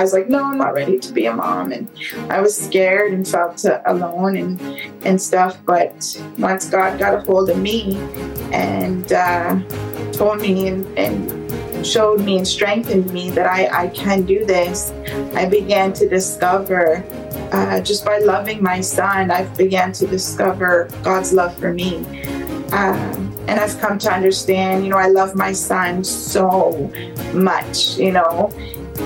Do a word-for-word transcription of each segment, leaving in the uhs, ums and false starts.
I was like, no, I'm not ready to be a mom. And I was scared and felt alone and, and stuff. But once God got a hold of me and uh, told me and, and showed me and strengthened me that I, I can do this, I began to discover, uh, just by loving my son, I began to discover God's love for me. Uh, And I've come to understand, you know, I love my son so much, you know,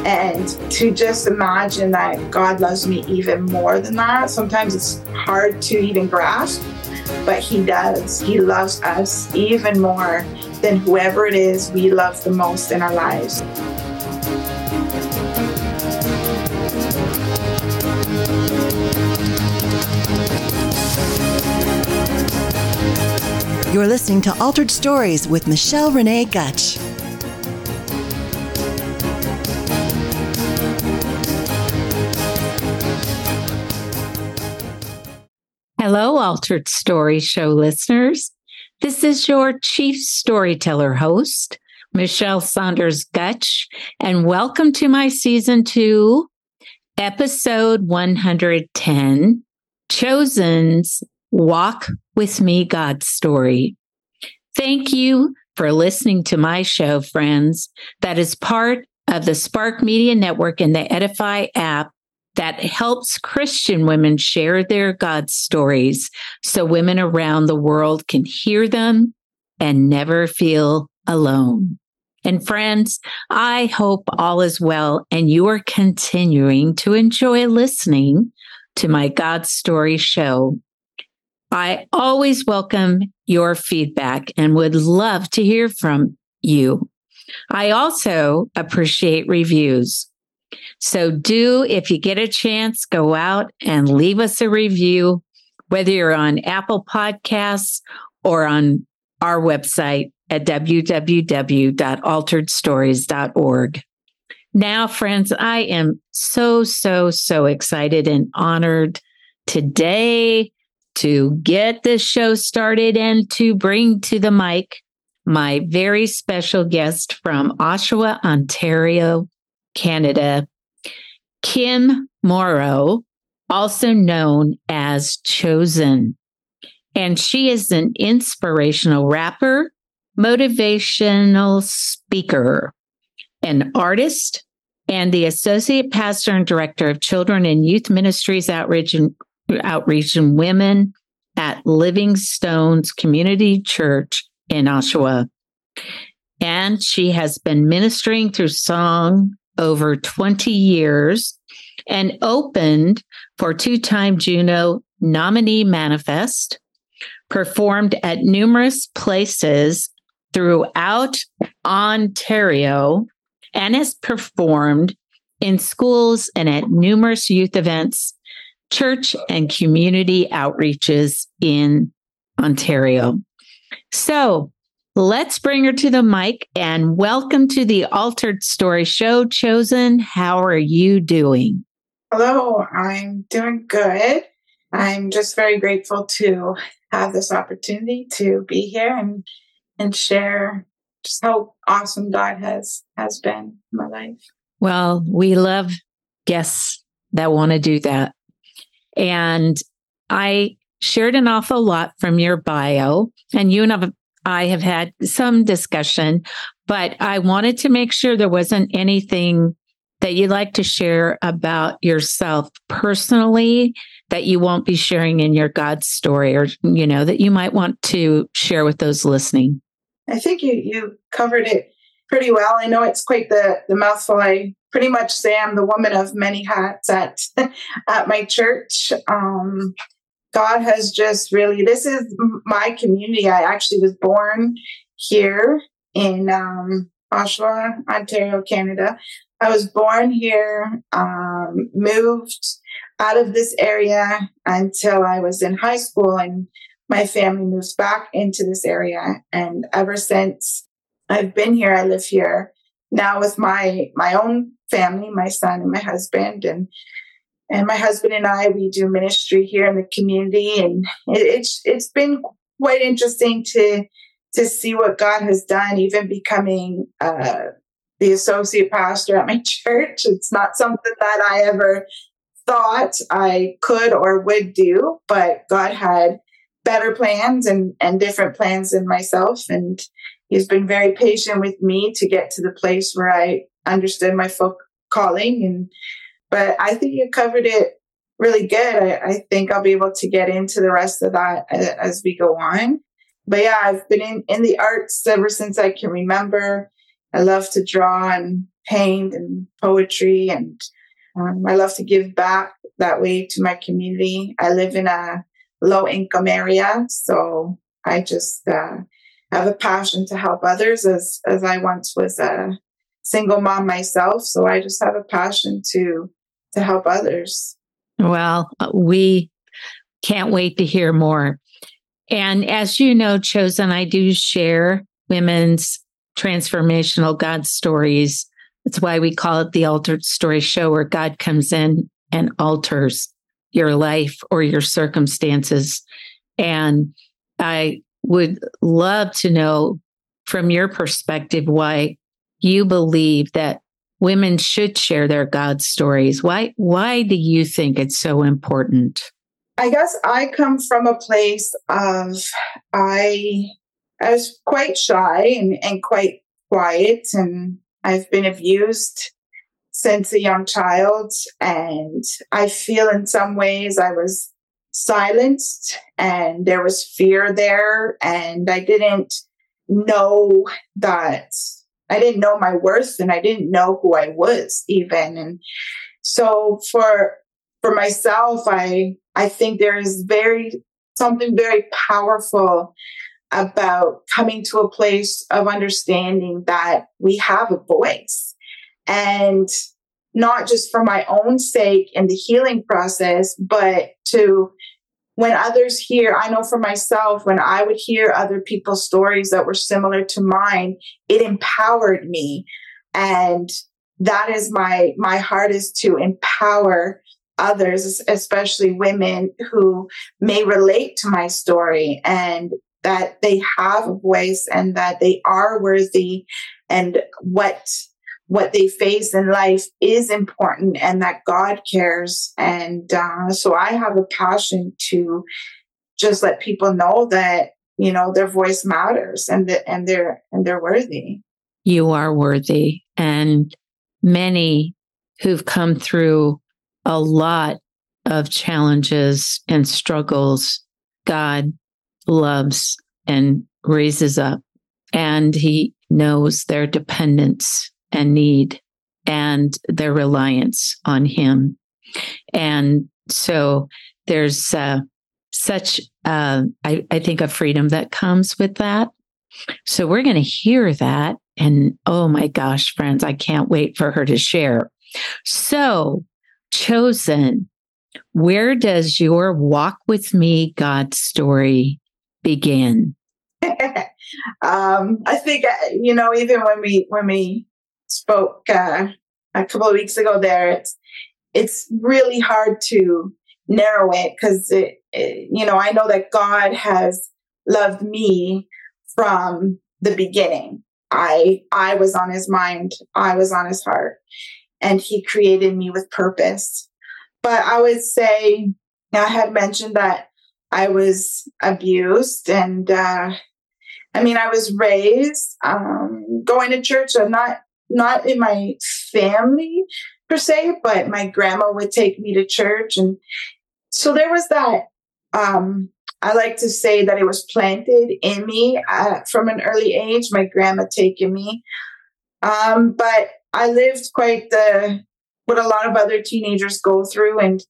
and to just imagine that God loves me even more than that. Sometimes it's hard to even grasp, but he does. He loves us even more than whoever it is we love the most in our lives. You're listening to Altered Stories with Michelle Renee Gutch. Hello, Altered Stories show listeners. This is your chief storyteller host, Michelle Saunders Gutch, and welcome to my season two, episode one hundred ten, Chosen's Walk With Me, God's Story. Thank you for listening to my show, friends, that is part of the Spark Media Network and the Edify app that helps Christian women share their God stories so women around the world can hear them and never feel alone. And friends, I hope all is well and you are continuing to enjoy listening to my God Story show. I always welcome your feedback and would love to hear from you. I also appreciate reviews. So do, if you get a chance, go out and leave us a review, whether you're on Apple Podcasts or on our website at w w w dot altered stories dot org. Now, friends, I am so, so, so excited and honored today to get this show started and to bring to the mic my very special guest from Oshawa, Ontario, Canada, Kim Morrow, also known as Chosen. And she is an inspirational rapper, motivational speaker, an artist, and the associate pastor and director of children and youth ministries outreach and Outreach and Women at Livingstones Community Church in Oshawa. And she has been ministering through song over twenty years and opened for two-time Juno nominee Manafest, performed at numerous places throughout Ontario, and has performed in schools and at numerous youth events, church and community outreaches in Ontario. So let's bring her to the mic and welcome to the Altered Story Show. Chosen, how are you doing? Hello, I'm doing good. I'm just very grateful to have this opportunity to be here and and share just how awesome God has, has been in my life. Well, we love guests that want to do that. And I shared an awful lot from your bio, and you and I have had some discussion, but I wanted to make sure there wasn't anything that you'd like to share about yourself personally that you won't be sharing in your God story, or, you know, that you might want to share with those listening. I think you, you covered it pretty well. I know it's quite the, the mouthful. I pretty much say I'm the woman of many hats at, at my church. Um, God has just really, this is my community. I actually was born here in um, Oshawa, Ontario, Canada. I was born here, um, moved out of this area until I was in high school, and my family moved back into this area. And ever since I've been here, I live here now with my my own family, my son and my husband, and and my husband and I, we do ministry here in the community, and it, it's it's been quite interesting to to see what God has done, even becoming uh, the associate pastor at my church. It's not something that I ever thought I could or would do, but God had better plans and, and different plans than myself. And he's been very patient with me to get to the place where I understood my folk calling. And but I think you covered it really good. I, I think I'll be able to get into the rest of that as, as we go on. But yeah, I've been in, in the arts ever since I can remember. I love to draw and paint and poetry, and um, I love to give back that way to my community. I live in a low-income area, so I just uh, have a passion to help others, as as I once was a single mom myself. So I just have a passion to to help others. Well, we can't wait to hear more. And as you know, Chosen, I do share women's transformational God stories. That's why we call it the Altered Story Show, where God comes in and alters your life or your circumstances. And I would love to know from your perspective why you believe that women should share their God stories. Why, why do you think it's so important? I guess I come from a place of, I, I was quite shy and, and quite quiet, and I've been abused since a young child. And I feel in some ways I was silenced, and there was fear there, and I didn't know that, I didn't know my worth, and I didn't know who I was even. And so for for myself, I I think there is very something very powerful about coming to a place of understanding that we have a voice, and not just for my own sake in the healing process, but to when others hear, I know for myself, when I would hear other people's stories that were similar to mine, it empowered me. And that is my, my heart is to empower others, especially women who may relate to my story, and that they have a voice and that they are worthy, and what what they face in life is important, and that God cares. And uh, so I have a passion to just let people know that, you know, their voice matters, and that and they're and they're worthy. You are worthy, and many who've come through a lot of challenges and struggles, God loves and raises up, and he knows their dependence and need and their reliance on him. And so there's uh, such, uh, I, I think, a freedom that comes with that. So we're going to hear that. And oh my gosh, friends, I can't wait for her to share. So, Chosen, where does your Walk With Me God story begin? um, I think, you know, even when we, when we, spoke uh, a couple of weeks ago there, it's it's really hard to narrow it, because it, it, you know, I know that God has loved me from the beginning. I I was on his mind, I was on his heart, and he created me with purpose. But I would say, I had mentioned that I was abused, and uh, I mean, I was raised um, going to church. I'm not Not in my family per se, but my grandma would take me to church. And so there was that, um, I like to say that it was planted in me uh, from an early age, my grandma taking me. Um, but I lived quite the, what a lot of other teenagers go through. And,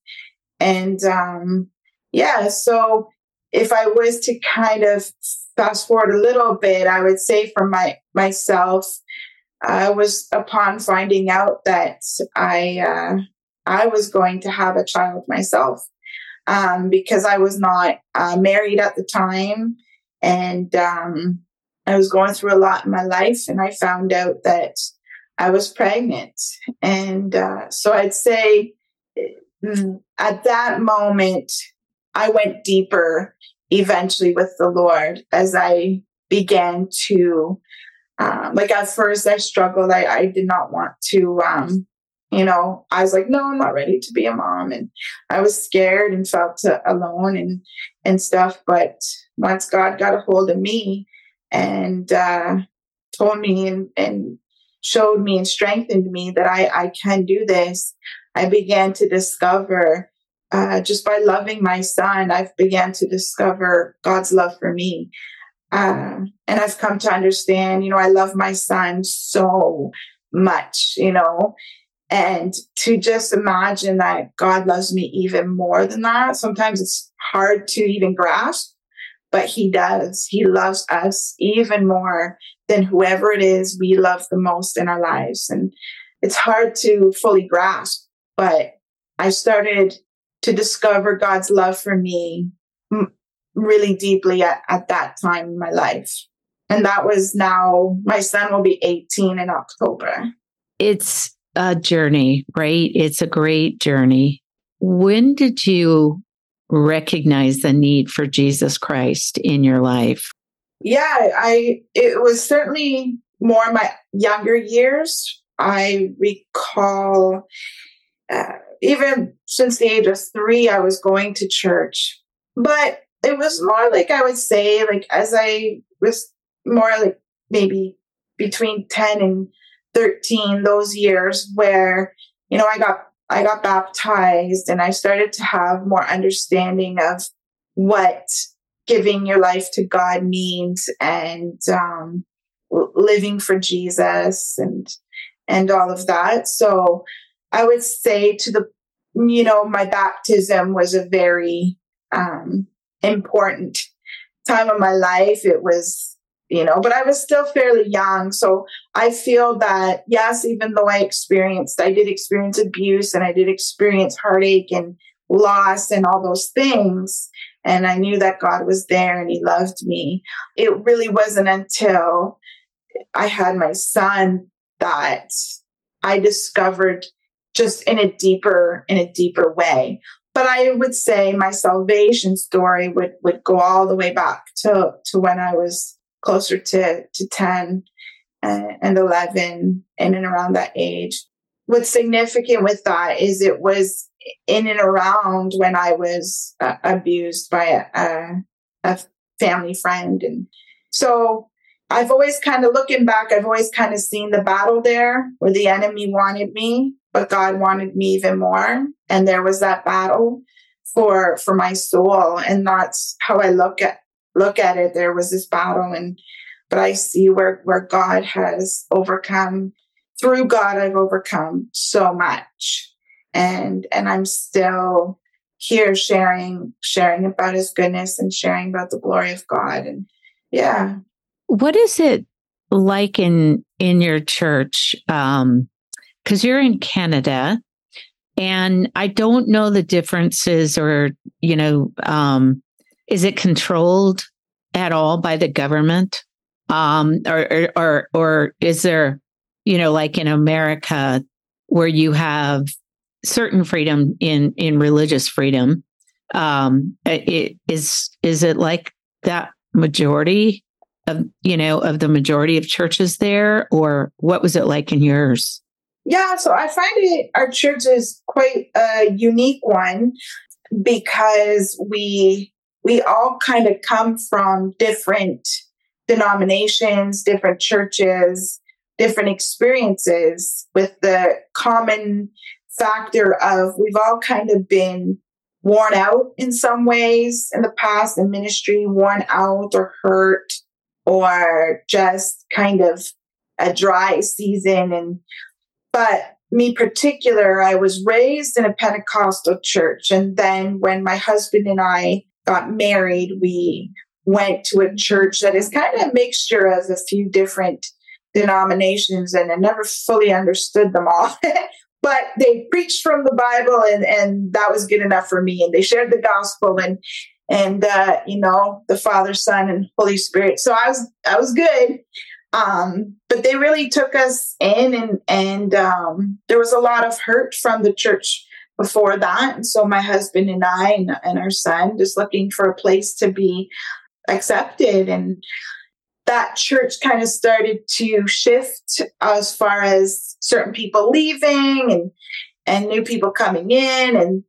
and um, yeah, so if I was to kind of fast forward a little bit, I would say for my myself, I was upon finding out that I uh, I was going to have a child myself, um, because I was not uh, married at the time, and um, I was going through a lot in my life, and I found out that I was pregnant. And uh, so I'd say at that moment, I went deeper eventually with the Lord as I began to Um, like at first I struggled. I, I did not want to, um, you know, I was like, no, I'm not ready to be a mom. And I was scared and felt uh, alone and, and stuff. But once God got a hold of me and uh, told me and, and showed me and strengthened me that I, I can do this, I began to discover uh, just by loving my son, I've began to discover God's love for me. Uh, and I've come to understand, you know, I love my son so much, you know, and to just imagine that God loves me even more than that. Sometimes it's hard to even grasp, but he does. He loves us even more than whoever it is we love the most in our lives. And it's hard to fully grasp, but I started to discover God's love for me really deeply at, at that time in my life. And that was now, my son will be eighteen in October. It's a journey, right? It's a great journey. When did you recognize the need for Jesus Christ in your life? Yeah, I, it was certainly more my younger years. I recall uh, even since the age of three, I was going to church, but it was more like, I would say, like as I was more like maybe between ten and thirteen, those years where, you know, I got, I got baptized and I started to have more understanding of what giving your life to God means and um, living for Jesus and, and all of that. So I would say to the, you know, my baptism was a very, um, important time of my life. It was, you know, but I was still fairly young. So I feel that, yes, even though I experienced, I did experience abuse and I did experience heartache and loss and all those things. And I knew that God was there and he loved me. It really wasn't until I had my son that I discovered just in a deeper, in a deeper way. But I would say my salvation story would, would go all the way back to, to when I was closer to, to ten and eleven, in and around that age. What's significant with that is it was in and around when I was uh, abused by a, a, a family friend. And so I've always kind of, looking back, I've always kind of seen the battle there where the enemy wanted me, but God wanted me even more. And there was that battle for, for my soul. And that's how I look at, look at it. There was this battle, and, but I see where, where God has overcome. Through God, I've overcome so much. And, and I'm still here sharing, sharing about his goodness and sharing about the glory of God. And yeah. What is it like in, in your church? Um, Because you're in Canada, and I don't know the differences, or, you know, um, is it controlled at all by the government? Um, or, or, or is there, you know, like in America where you have certain freedom in, in religious freedom, um, it, is, is it like that majority of, you know, of the majority of churches there, or what was it like in yours? Yeah, so I find it, our church is quite a unique one because we we all kind of come from different denominations, different churches, different experiences, with the common factor of we've all kind of been worn out in some ways in the past in ministry, worn out or hurt or just kind of a dry season. And but me particular, I was raised in a Pentecostal church. And then when my husband and I got married, we went to a church that is kind of a mixture of a few different denominations. And I never fully understood them all. But they preached from the Bible, and, and that was good enough for me. And they shared the gospel and, and uh, you know, the Father, Son, and Holy Spirit. So I was I was good. Um, but they really took us in, and, and, um, there was a lot of hurt from the church before that. And so my husband and I, and, and our son, just looking for a place to be accepted. And that church kind of started to shift as far as certain people leaving and and new people coming in, and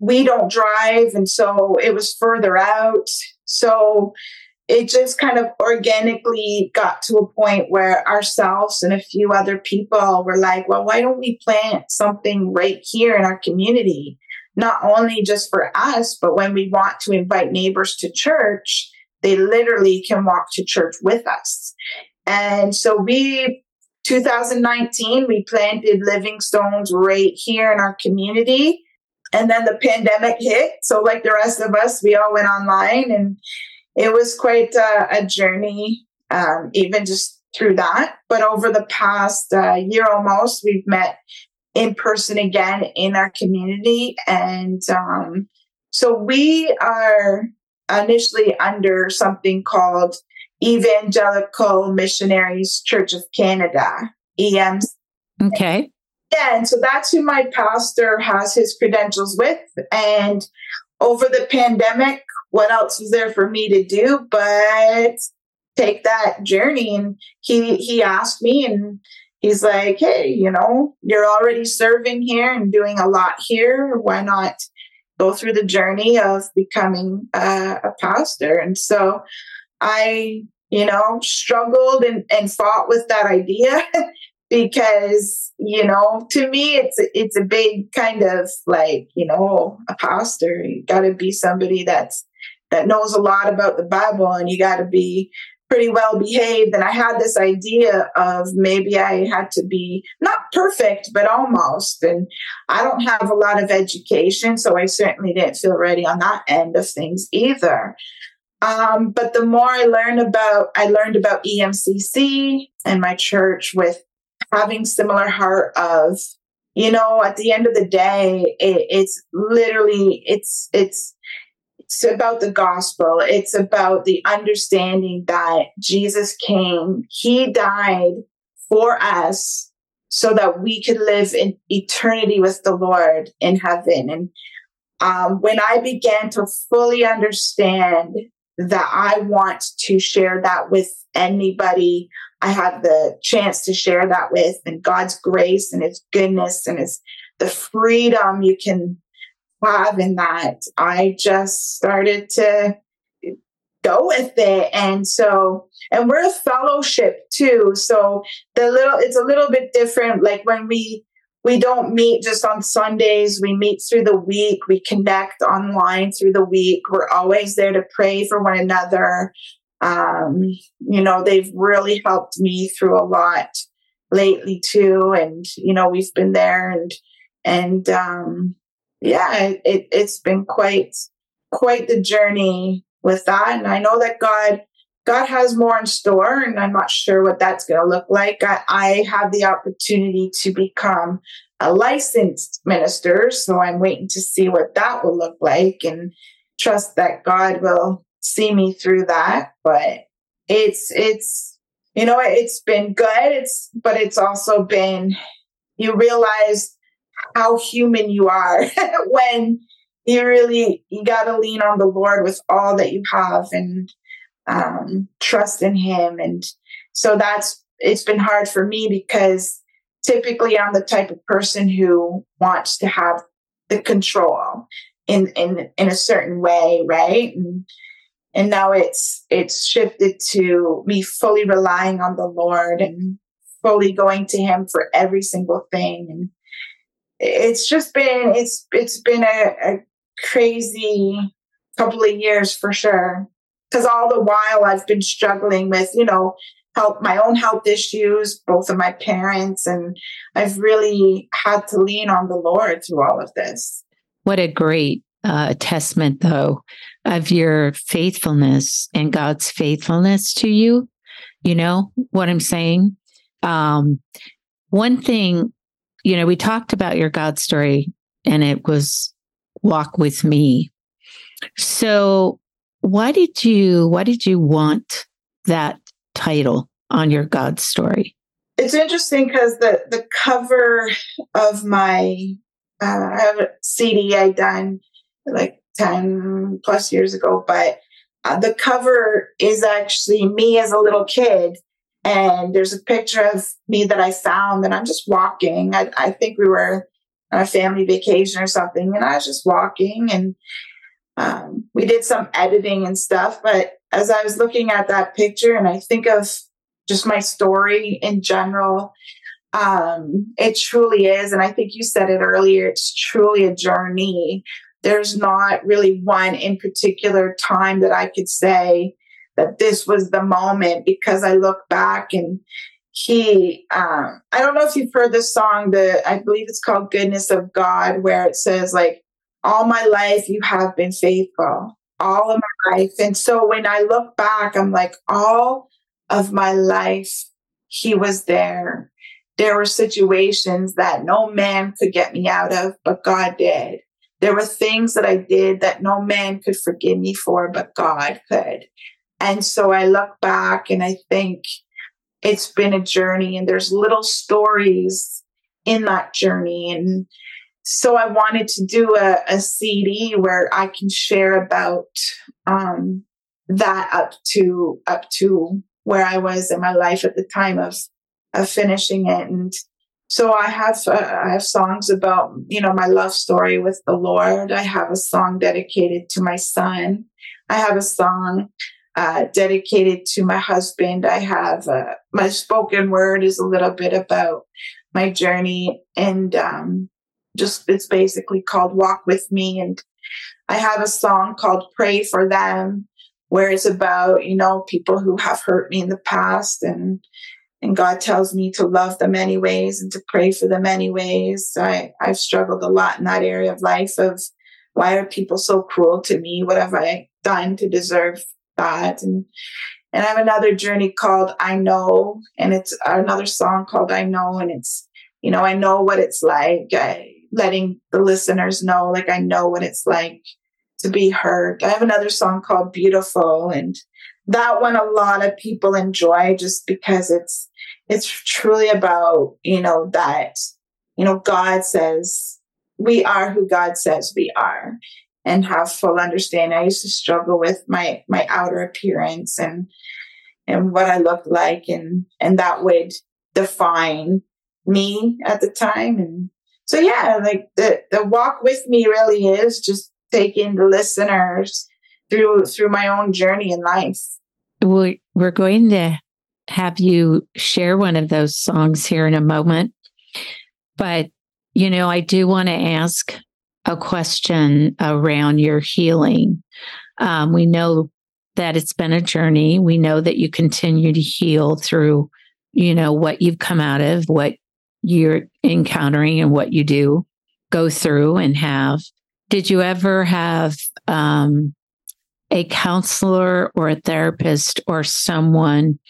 we don't drive, and so it was further out. So it just kind of organically got to a point where ourselves and a few other people were like, well, why don't we plant something right here in our community? Not only just for us, but when we want to invite neighbors to church, they literally can walk to church with us. And so we, two thousand nineteen, we planted Livingstones right here in our community. And then the pandemic hit. So like the rest of us, we all went online, and it was quite a, a journey, um, even just through that. But over the past uh, year almost, we've met in person again in our community. And um, so we are initially under something called Evangelical Missionary Church of Canada, E M C. Okay. Yeah, and so that's who my pastor has his credentials with. And over the pandemic, what else was there for me to do but take that journey? And he he asked me, and he's like, hey, you know, you're already serving here and doing a lot here. Why not go through the journey of becoming uh, a pastor? And so I, you know, struggled and, and fought with that idea because, you know, to me, it's, it's a big kind of like, you know, a pastor, you got to be somebody that's, that knows a lot about the Bible, and you got to be pretty well behaved. And I had this idea of maybe I had to be not perfect, but almost. And I don't have a lot of education, so I certainly didn't feel ready on that end of things either. Um, but the more I learned about, I learned about E M C C and my church with having similar heart of, you know, at the end of the day, it, it's literally, it's, it's, It's about the gospel. It's about the understanding that Jesus came. He died for us so that we could live in eternity with the Lord in heaven. And um, when I began to fully understand that I want to share that with anybody I have the chance to share that with, and God's grace and his goodness and his the freedom you can have in that, I just started to go with it. And so, and we're a fellowship too. So the little, it's a little bit different. Like when we, we don't meet just on Sundays, we meet through the week, we connect online through the week. We're always there to pray for one another. Um, you know, they've really helped me through a lot lately too. And, you know, we've been there and, and, um, yeah, it, it's been quite, quite the journey with that. And I know that God, God has more in store, and I'm not sure what that's going to look like. I, I have the opportunity to become a licensed minister, so I'm waiting to see what that will look like and trust that God will see me through that. But it's, it's, you know, it's been good. It's, but it's also been, you realize how human you are when you really, you got to lean on the Lord with all that you have and um, trust in him. And so that's, it's been hard for me because typically I'm the type of person who wants to have the control in, in, in a certain way. Right. And, and now it's, it's shifted to me fully relying on the Lord and fully going to him for every single thing. And It's just been, it's, it's been a, a crazy couple of years for sure. Cause all the while I've been struggling with, you know, help, my own health issues, both of my parents, and I've really had to lean on the Lord through all of this. What a great uh, testament though, of your faithfulness and God's faithfulness to you. You know what I'm saying? Um, one thing, you know, we talked about your God story, and it was walk with me. So why did you, why did you want that title on your God story? It's interesting because the, the cover of my uh, I have a C D I done like ten plus years ago, but Uh, the cover is actually me as a little kid. And there's a picture of me that I found, and I'm just walking. I, I think we were on a family vacation or something, and I was just walking, and um, we did some editing and stuff. But as I was looking at that picture, and I think of just my story in general, um, it truly is. And I think you said it earlier, it's truly a journey. There's not really one in particular time that I could say that this was the moment, because I look back and he, um, I don't know if you've heard this song, the, I believe it's called Goodness of God, where it says like, all my life, you have been faithful, all of my life. And so when I look back, I'm like, all of my life, he was there. There were situations that no man could get me out of, but God did. There were things that I did that no man could forgive me for, but God could. And so I look back and I think it's been a journey, and there's little stories in that journey. And so I wanted to do a, a C D where I can share about um, that up to up to where I was in my life at the time of, of finishing it. And so I have uh, I have songs about, you know, my love story with the Lord. I have a song dedicated to my son. I have a song Uh, dedicated to my husband. I have uh, my spoken word is a little bit about my journey, and um, just it's basically called Walk With Me. And I have a song called Pray For Them, where it's about, you know, people who have hurt me in the past, and and God tells me to love them anyways and to pray for them anyways. I, I've struggled a lot in that area of life of why are people so cruel to me? What have I done to deserve that? And and I have another journey called I Know, and it's another song called I Know, and it's, you know, I know what it's like, I, letting the listeners know, like, I know what it's like to be hurt. I have another song called Beautiful, and that one a lot of people enjoy just because it's it's truly about, you know, that, you know, God says we are who God says we are. And have full understanding. I used to struggle with my my outer appearance and and what I looked like, and and that would define me at the time. And so yeah, like the the Walk With Me really is just taking the listeners through through my own journey in life. Well, we're going to have you share one of those songs here in a moment, but you know, I do want to ask a question around your healing. Um, we know that it's been a journey. We know that you continue to heal through, you know, what you've come out of, what you're encountering, and what you do go through and have. Did you ever have um, a counselor or a therapist or someone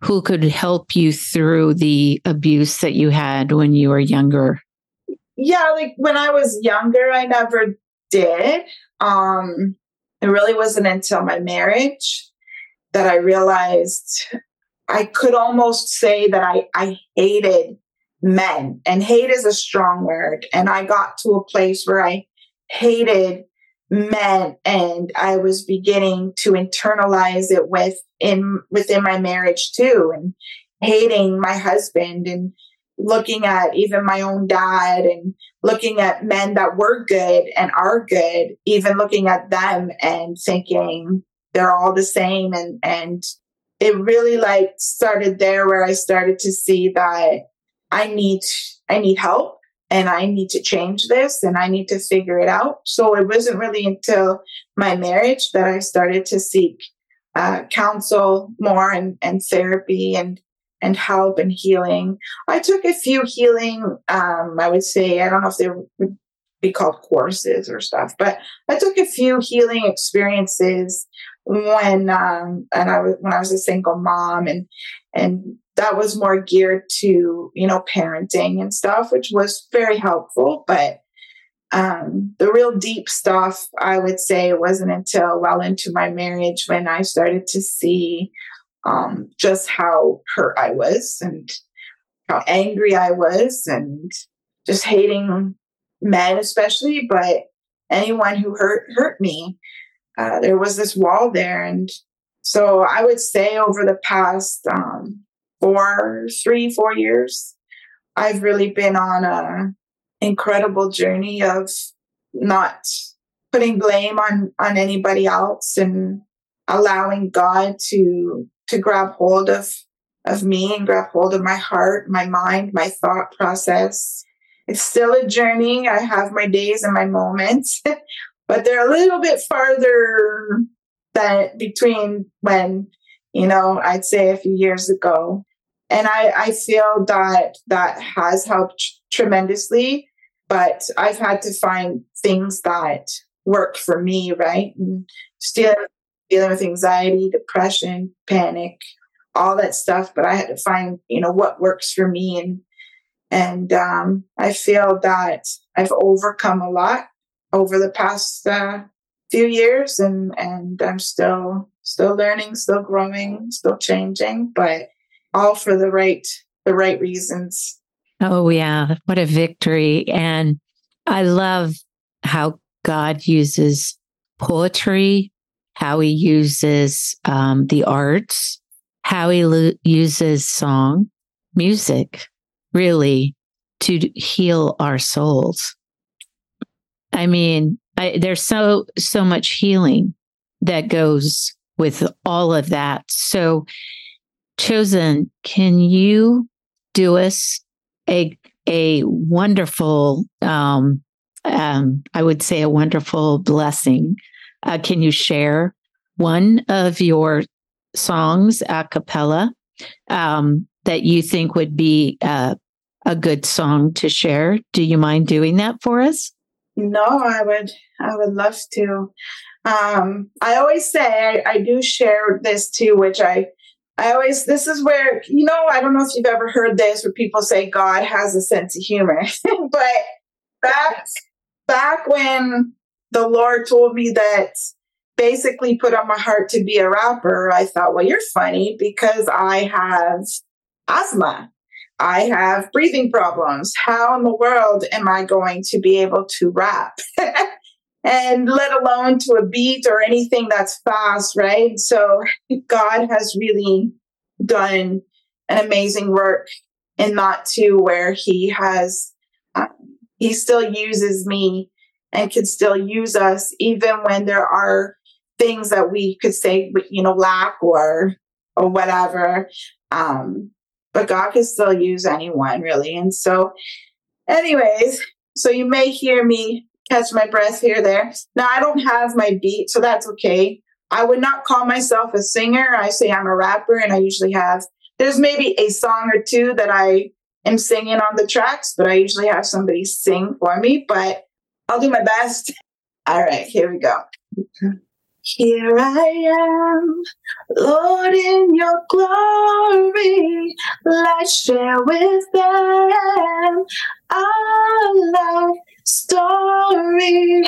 who could help you through the abuse that you had when you were younger? Yeah, like when I was younger, I never did. Um, it really wasn't until my marriage that I realized I could almost say that I, I hated men. And hate is a strong word. And I got to a place where I hated men, and I was beginning to internalize it within, within my marriage too, and hating my husband, and looking at even my own dad, and looking at men that were good and are good, even looking at them and thinking they're all the same. And, and it really like started there where I started to see that I need, I need help, and I need to change this, and I need to figure it out. So it wasn't really until my marriage that I started to seek uh, counsel more, and, and therapy, and and help and healing. I took a few healing, um, I would say, I don't know if they would be called courses or stuff, but I took a few healing experiences when, um, and I was, when I was a single mom, and, and that was more geared to, you know, parenting and stuff, which was very helpful. But, um, the real deep stuff, I would say, it wasn't until well into my marriage when I started to see Um, just how hurt I was, and how angry I was, and just hating men, especially, but anyone who hurt hurt me. uh, there was this wall there. And so I would say over the past um, four, three, four years, I've really been on an incredible journey of not putting blame on, on anybody else and allowing God to to grab hold of, of me and grab hold of my heart, my mind, my thought process. It's still a journey. I have my days and my moments, but they're a little bit farther than between when, you know, I'd say a few years ago. And I, I feel that that has helped tremendously, but I've had to find things that work for me, right? And still dealing with anxiety, depression, panic, all that stuff. But I had to find, you know, what works for me. And And um, I feel that I've overcome a lot over the past uh, few years, and, and I'm still still learning, still growing, still changing, but all for the right the right reasons. Oh yeah, what a victory! And I love how God uses poetry, how He uses um, the arts, how He lo- uses song, music. Really, to heal our souls. I mean, I, there's so, so much healing that goes with all of that. So, Chosen, can you do us a, a wonderful, um, um, I would say a wonderful blessing? Uh, can you share one of your songs a cappella? Um, that you think would be uh, a good song to share? Do you mind doing that for us? No, I would. I would love to. Um, I always say I, I do share this too, which I, I always. This is where, you know, I don't know if you've ever heard this, where people say God has a sense of humor. But back back when the Lord told me that, basically put on my heart to be a rapper, I thought, well, you're funny because I have asthma. I have breathing problems. How in the world am I going to be able to rap? And let alone to a beat or anything that's fast, right? So God has really done an amazing work in that too, where He has, uh, He still uses me and can still use us, even when there are things that we could say, you know, lack or, or whatever. Um, But God can still use anyone, really. And so anyways, so you may hear me catch my breath here, there. Now, I don't have my beat, so that's okay. I would not call myself a singer. I say I'm a rapper, and I usually have, there's maybe a song or two that I am singing on the tracks, but I usually have somebody sing for me, but I'll do my best. All right, here we go. Here I am, Lord, in your glory, let's share with them our love story.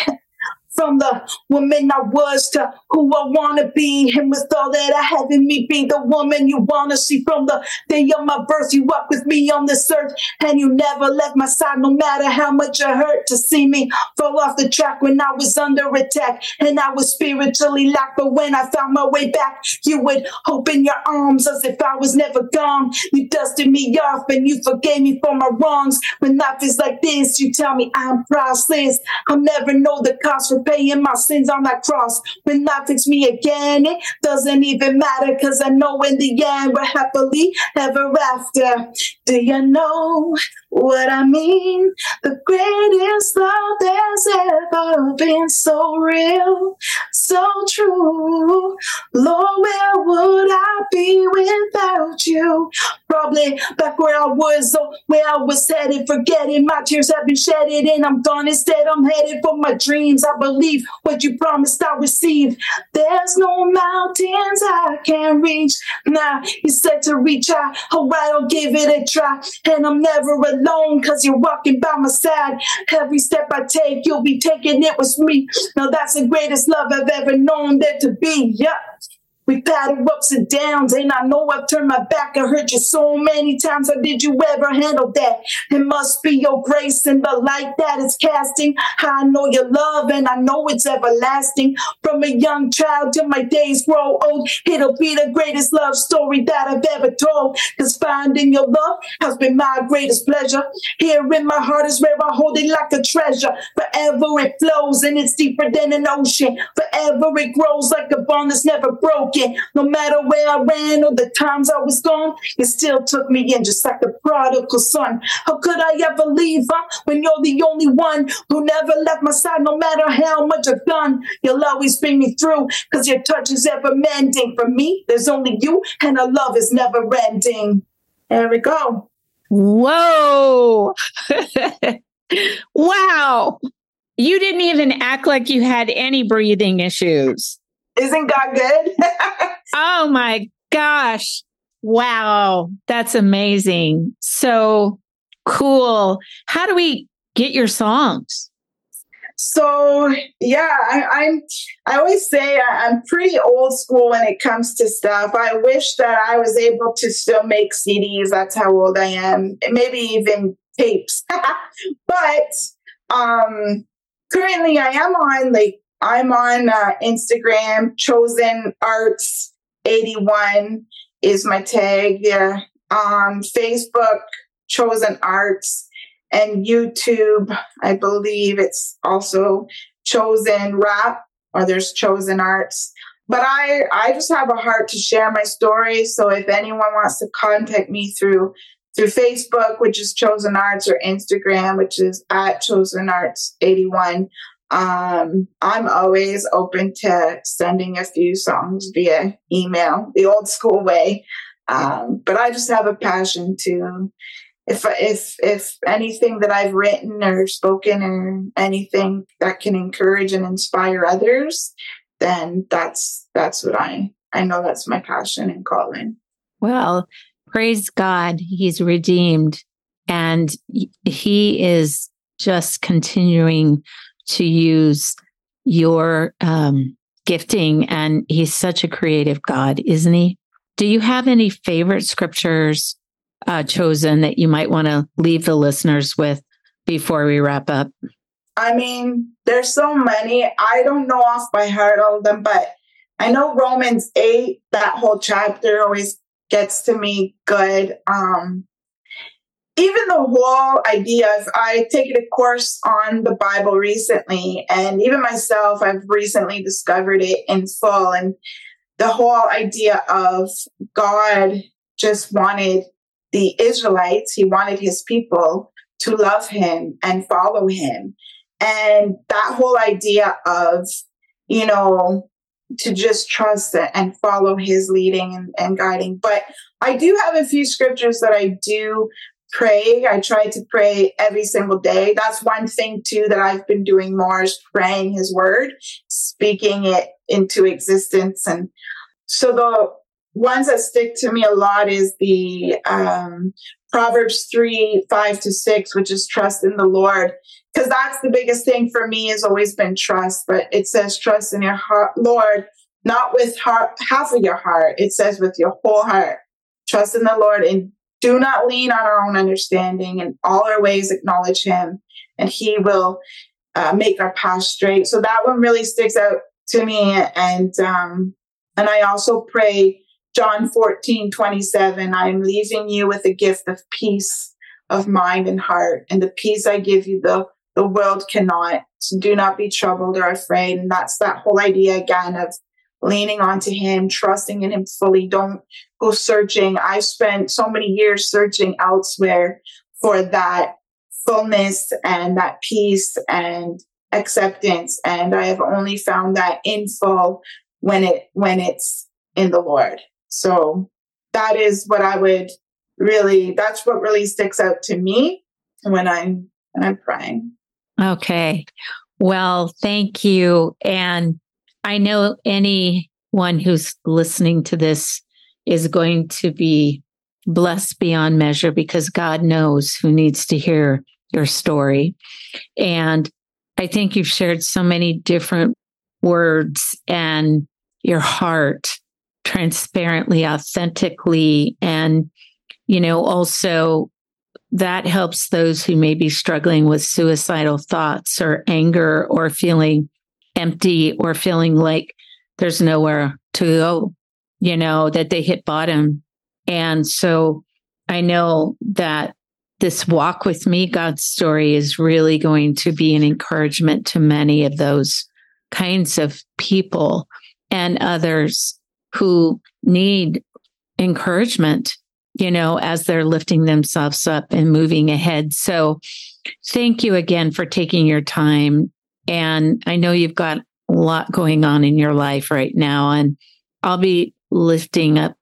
From the woman I was to who I want to be, and with all that I have in me, be the woman you want to see. From the day of my birth, you walked with me on this earth, and you never left my side, no matter how much it hurt to see me fall off the track when I was under attack, and I was spiritually locked. But when I found my way back, you would open your arms as if I was never gone. You dusted me off, and you forgave me for my wrongs. When life is like this, you tell me I'm priceless. I'll never know the cost for paying my sins on that cross. When life hits me again, it doesn't even matter, because I know in the end we're happily ever after. Do you know what I mean? The greatest love that's ever been, so real, so true. Lord, where would I be without you? Probably back where I was, or where I was headed. Forgetting my tears have been shedded, and I'm gone instead. I'm headed for my dreams. I believe what you promised I receive. There's no mountains I can't reach. Nah, you said to reach out. Oh, I'll give it a try. And I'm never alone, because you're walking by my side. Every step I take, you'll be taking it with me. Now that's the greatest love I've ever known there to be. Yeah. We battled ups and downs, and I know I've turned my back. I hurt you so many times. How did you ever handle that? It must be your grace and the light that is casting. I know your love, and I know it's everlasting. From a young child till my days grow old, it'll be the greatest love story that I've ever told. Because finding your love has been my greatest pleasure. Here in my heart is where I hold it like a treasure. Forever it flows, and it's deeper than an ocean. Forever it grows like a bond that's never broken. No matter where I ran or the times I was gone, you still took me in just like the prodigal son. How could I ever leave huh, when you're the only one who never left my side? No matter how much I've done, you'll always bring me through, because your touch is ever mending. For me, there's only you, and our love is never ending. There we go. Whoa. Wow. You didn't even act like you had any breathing issues. Isn't God good? Oh my gosh. Wow. That's amazing. So cool. How do we get your songs? So yeah, I, I'm, I always say I'm pretty old school when it comes to stuff. I wish that I was able to still make C Ds. That's how old I am. Maybe even tapes. But um, currently I am on like, I'm on uh, Instagram. Chosen Arts eighty-one is my tag. Yeah. Um, Facebook, Chosen Arts, and YouTube. I believe it's also Chosen Rap, or there's Chosen Arts. But I, I just have a heart to share my story. So if anyone wants to contact me through through Facebook, which is Chosen Arts, or Instagram, which is at Chosen Arts eighty-one. Um, I'm always open to sending a few songs via email, the old school way. Um, but I just have a passion to, if, if, if anything that I've written or spoken or anything that can encourage and inspire others, then that's, that's what I, I know that's my passion and calling. Well, praise God. He's redeemed, and he is just continuing to use your um, gifting. And he's such a creative God, isn't he? Do you have any favorite scriptures, uh, Chosen, that you might want to leave the listeners with before we wrap up? I mean, there's so many. I don't know off by heart all of them, but I know Romans eight, that whole chapter always gets to me good. Um, Even the whole idea of, I taken a course on the Bible recently, and even myself, I've recently discovered it in full. And the whole idea of God just wanted the Israelites, he wanted his people to love him and follow him. And that whole idea of, you know, to just trust and follow his leading and, and guiding. But I do have a few scriptures that I do pray. I try to pray every single day. That's one thing too that I've been doing more, is praying his word, speaking it into existence. And so the ones that stick to me a lot is the um, Proverbs three, five to six, which is trust in the Lord. Because that's the biggest thing for me, has always been trust. But it says trust in your heart, Lord, not with heart, half of your heart. It says with your whole heart. Trust in the Lord and do not lean on our own understanding. In all our ways acknowledge him, and he will uh, make our path straight. So that one really sticks out to me. And um, and I also pray John fourteen twenty-seven, I am leaving you with a gift of peace of mind and heart. And the peace I give you, the, the world cannot. So do not be troubled or afraid. And that's that whole idea again of leaning onto him, trusting in him fully. Don't go searching. I've spent so many years searching elsewhere for that fullness and that peace and acceptance. And I have only found that in full when it, when it's in the Lord. So that is what I would really, that's what really sticks out to me when I'm, when I'm praying. Okay. Well, thank you. And I know anyone who's listening to this is going to be blessed beyond measure, because God knows who needs to hear your story. And I think you've shared so many different words and your heart transparently, authentically. And, you know, also that helps those who may be struggling with suicidal thoughts or anger or feeling empty or feeling like there's nowhere to go, you know, that they hit bottom. And so I know that this walk with me, God's story, is really going to be an encouragement to many of those kinds of people and others who need encouragement, you know, as they're lifting themselves up and moving ahead. So thank you again for taking your time. And I know you've got a lot going on in your life right now, and I'll be lifting up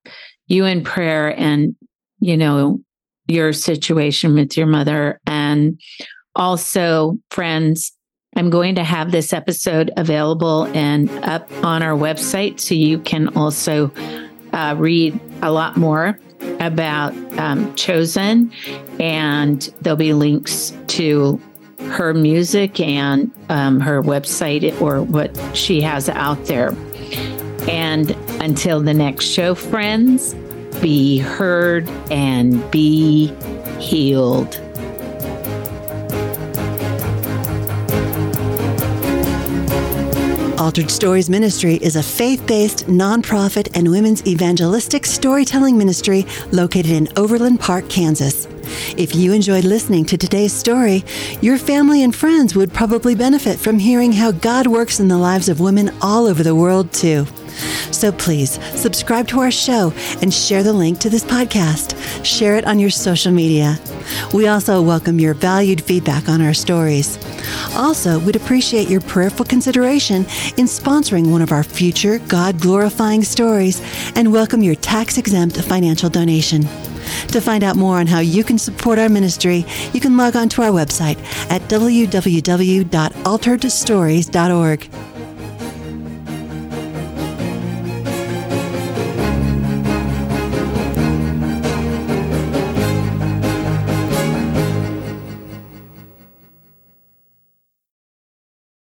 you in prayer and, you know, your situation with your mother. And also, friends, I'm going to have this episode available and up on our website, so you can also uh, read a lot more about um, Chosen, and there'll be links to her music and um, her website or what she has out there. And until the next show, friends, be heard and be healed. Altered Stories Ministry is a faith-based, nonprofit, and women's evangelistic storytelling ministry located in Overland Park, Kansas. If you enjoyed listening to today's story, your family and friends would probably benefit from hearing how God works in the lives of women all over the world, too. So please subscribe to our show and share the link to this podcast. Share it on your social media. We also welcome your valued feedback on our stories. Also, we'd appreciate your prayerful consideration in sponsoring one of our future God-glorifying stories, and welcome your tax-exempt financial donation. To find out more on how you can support our ministry, you can log on to our website at w w w dot altered stories dot org.